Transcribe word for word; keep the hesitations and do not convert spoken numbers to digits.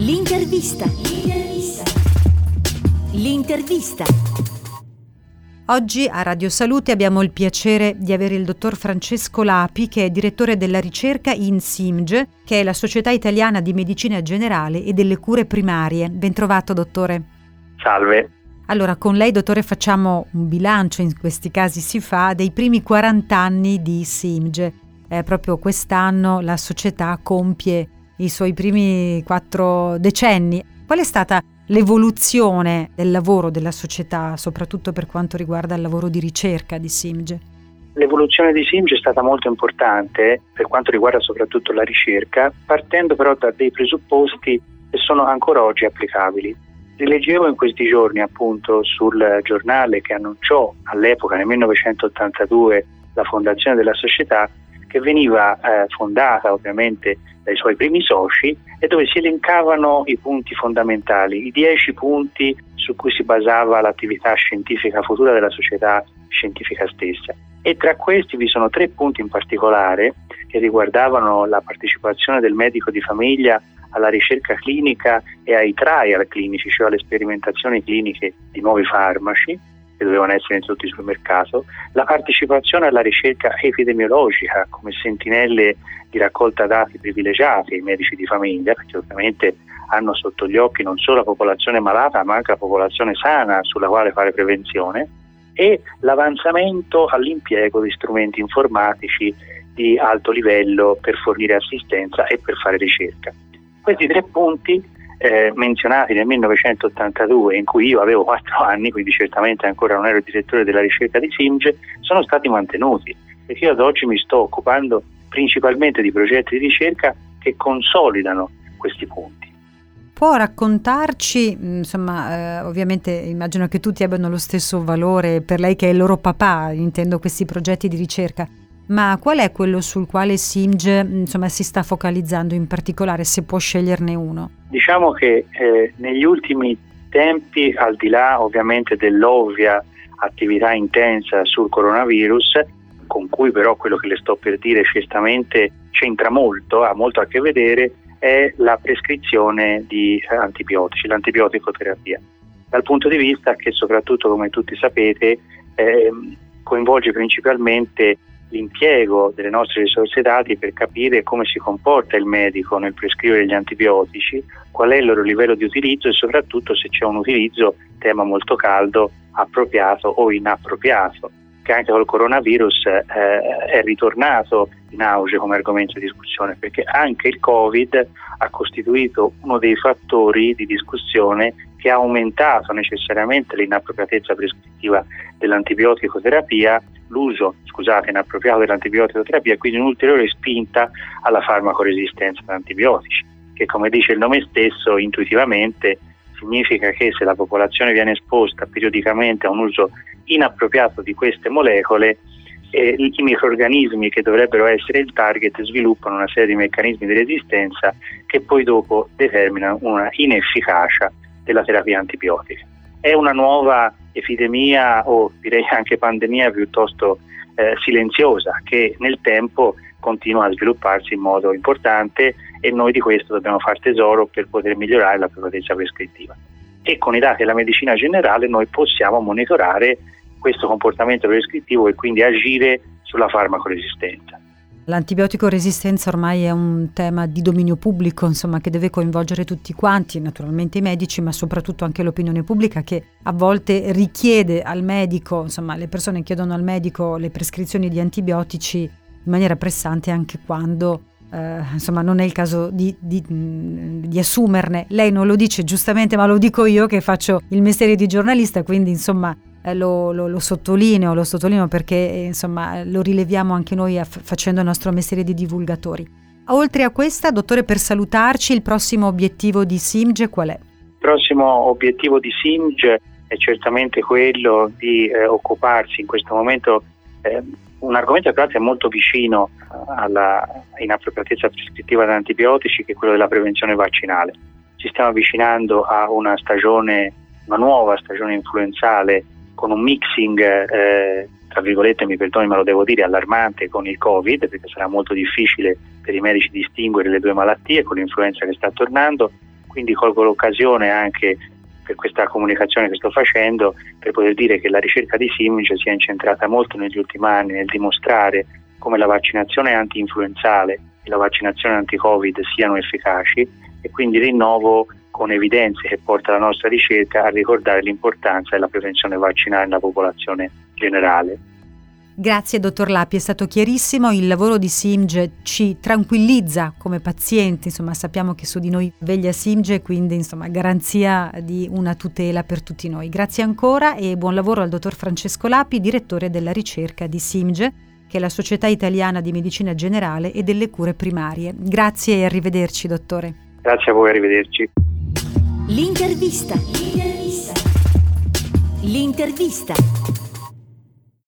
L'intervista. L'intervista. L'intervista. Oggi a Radio Salute abbiamo il piacere di avere il dottor Francesco Lapi, che è direttore della ricerca in S I M G, che è la Società Italiana di Medicina Generale e delle Cure Primarie. Bentrovato, dottore. Salve. Allora, con lei, dottore, facciamo un bilancio, in questi casi si fa, dei primi quaranta anni di S I M G. Eh, proprio quest'anno la società compie i suoi primi quattro decenni. Qual è stata l'evoluzione del lavoro della società, soprattutto per quanto riguarda il lavoro di ricerca di S I M G? L'evoluzione di S I M G è stata molto importante per quanto riguarda soprattutto la ricerca, partendo però da dei presupposti che sono ancora oggi applicabili. Leggevo in questi giorni appunto sul giornale che annunciò all'epoca, nel millenovecentottantadue, la fondazione della società, che veniva eh, fondata ovviamente dai suoi primi soci e dove si elencavano i punti fondamentali, i dieci punti su cui si basava l'attività scientifica futura della società scientifica stessa. E tra questi vi sono tre punti in particolare che riguardavano la partecipazione del medico di famiglia alla ricerca clinica e ai trial clinici, cioè alle sperimentazioni cliniche di nuovi farmaci che dovevano essere introdotti sul mercato, la partecipazione alla ricerca epidemiologica come sentinelle di raccolta dati privilegiati ai medici di famiglia, perché ovviamente hanno sotto gli occhi non solo la popolazione malata ma anche la popolazione sana sulla quale fare prevenzione, e l'avanzamento all'impiego di strumenti informatici di alto livello per fornire assistenza e per fare ricerca. Questi tre punti Eh, menzionati nel millenovecentottantadue, in cui io avevo quattro anni, quindi certamente ancora non ero direttore della ricerca di S I M G, sono stati mantenuti, perché io ad oggi mi sto occupando principalmente di progetti di ricerca che consolidano questi punti. Può raccontarci, insomma, eh, ovviamente immagino che tutti abbiano lo stesso valore per lei che è il loro papà, intendo questi progetti di ricerca, ma qual è quello sul quale S I M G, insomma, si sta focalizzando in particolare, se può sceglierne uno? Diciamo che eh, negli ultimi tempi, al di là ovviamente dell'ovvia attività intensa sul coronavirus, con cui però quello che le sto per dire certamente c'entra molto, ha molto a che vedere, è la prescrizione di antibiotici, l'antibioticoterapia, dal punto di vista che soprattutto, come tutti sapete, eh, coinvolge principalmente l'impiego delle nostre risorse dati per capire come si comporta il medico nel prescrivere gli antibiotici, qual è il loro livello di utilizzo e soprattutto se c'è un utilizzo, tema molto caldo, appropriato o inappropriato, che anche col coronavirus eh, è ritornato in auge come argomento di discussione, perché anche il Covid ha costituito uno dei fattori di discussione che ha aumentato necessariamente l'inappropriatezza prescrittiva dell'antibioticoterapia, l'uso, scusate, inappropriato dell'antibioticoterapia, quindi un'ulteriore spinta alla farmacoresistenza ad antibiotici, che come dice il nome stesso intuitivamente significa che se la popolazione viene esposta periodicamente a un uso inappropriato di queste molecole, eh, i microrganismi che dovrebbero essere il target sviluppano una serie di meccanismi di resistenza che poi dopo determinano una inefficacia della terapia antibiotica. È una nuova epidemia o direi anche pandemia piuttosto eh, silenziosa, che nel tempo continua a svilupparsi in modo importante e noi di questo dobbiamo far tesoro per poter migliorare la prevalenza prescrittiva. E con i dati della medicina generale noi possiamo monitorare questo comportamento prescrittivo e quindi agire sulla farmacoresistenza. L'antibiotico-resistenza ormai è un tema di dominio pubblico, insomma, che deve coinvolgere tutti quanti, naturalmente i medici, ma soprattutto anche l'opinione pubblica, che a volte richiede al medico, insomma, le persone chiedono al medico le prescrizioni di antibiotici in maniera pressante anche quando, eh, insomma, non è il caso di, di, di assumerne. Lei non lo dice giustamente, ma lo dico io che faccio il mestiere di giornalista, quindi, insomma, Lo, lo, lo sottolineo, lo sottolineo perché insomma lo rileviamo anche noi aff- facendo il nostro mestiere di divulgatori. Oltre a questa, dottore, per salutarci, il prossimo obiettivo di S I M G qual è? Il prossimo obiettivo di S I M G è certamente quello di eh, occuparsi in questo momento eh, un argomento che tra l'altro è molto vicino alla inappropriatezza prescrittiva di antibiotici, che è quello della prevenzione vaccinale. Ci stiamo avvicinando a una stagione, una nuova stagione influenzale, con un mixing, eh, tra virgolette, mi perdoni ma lo devo dire, allarmante con il Covid, perché sarà molto difficile per i medici distinguere le due malattie, con l'influenza che sta tornando, Quindi colgo l'occasione anche per questa comunicazione che sto facendo per poter dire che la ricerca di Simige si è incentrata molto negli ultimi anni nel dimostrare come la vaccinazione anti-influenzale e la vaccinazione anti-Covid siano efficaci, e quindi rinnovo con evidenze che porta la nostra ricerca a ricordare l'importanza della prevenzione vaccinale nella popolazione generale. Grazie dottor Lapi, è stato chiarissimo. Il lavoro di Simige ci tranquillizza come pazienti, insomma sappiamo che su di noi veglia Simige, quindi insomma garanzia di una tutela per tutti noi. Grazie ancora e buon lavoro al dottor Francesco Lapi, direttore della ricerca di Simige, che è la Società Italiana di Medicina Generale e delle Cure Primarie. Grazie e arrivederci dottore. Grazie a voi, arrivederci. L'intervista. L'intervista. L'intervista.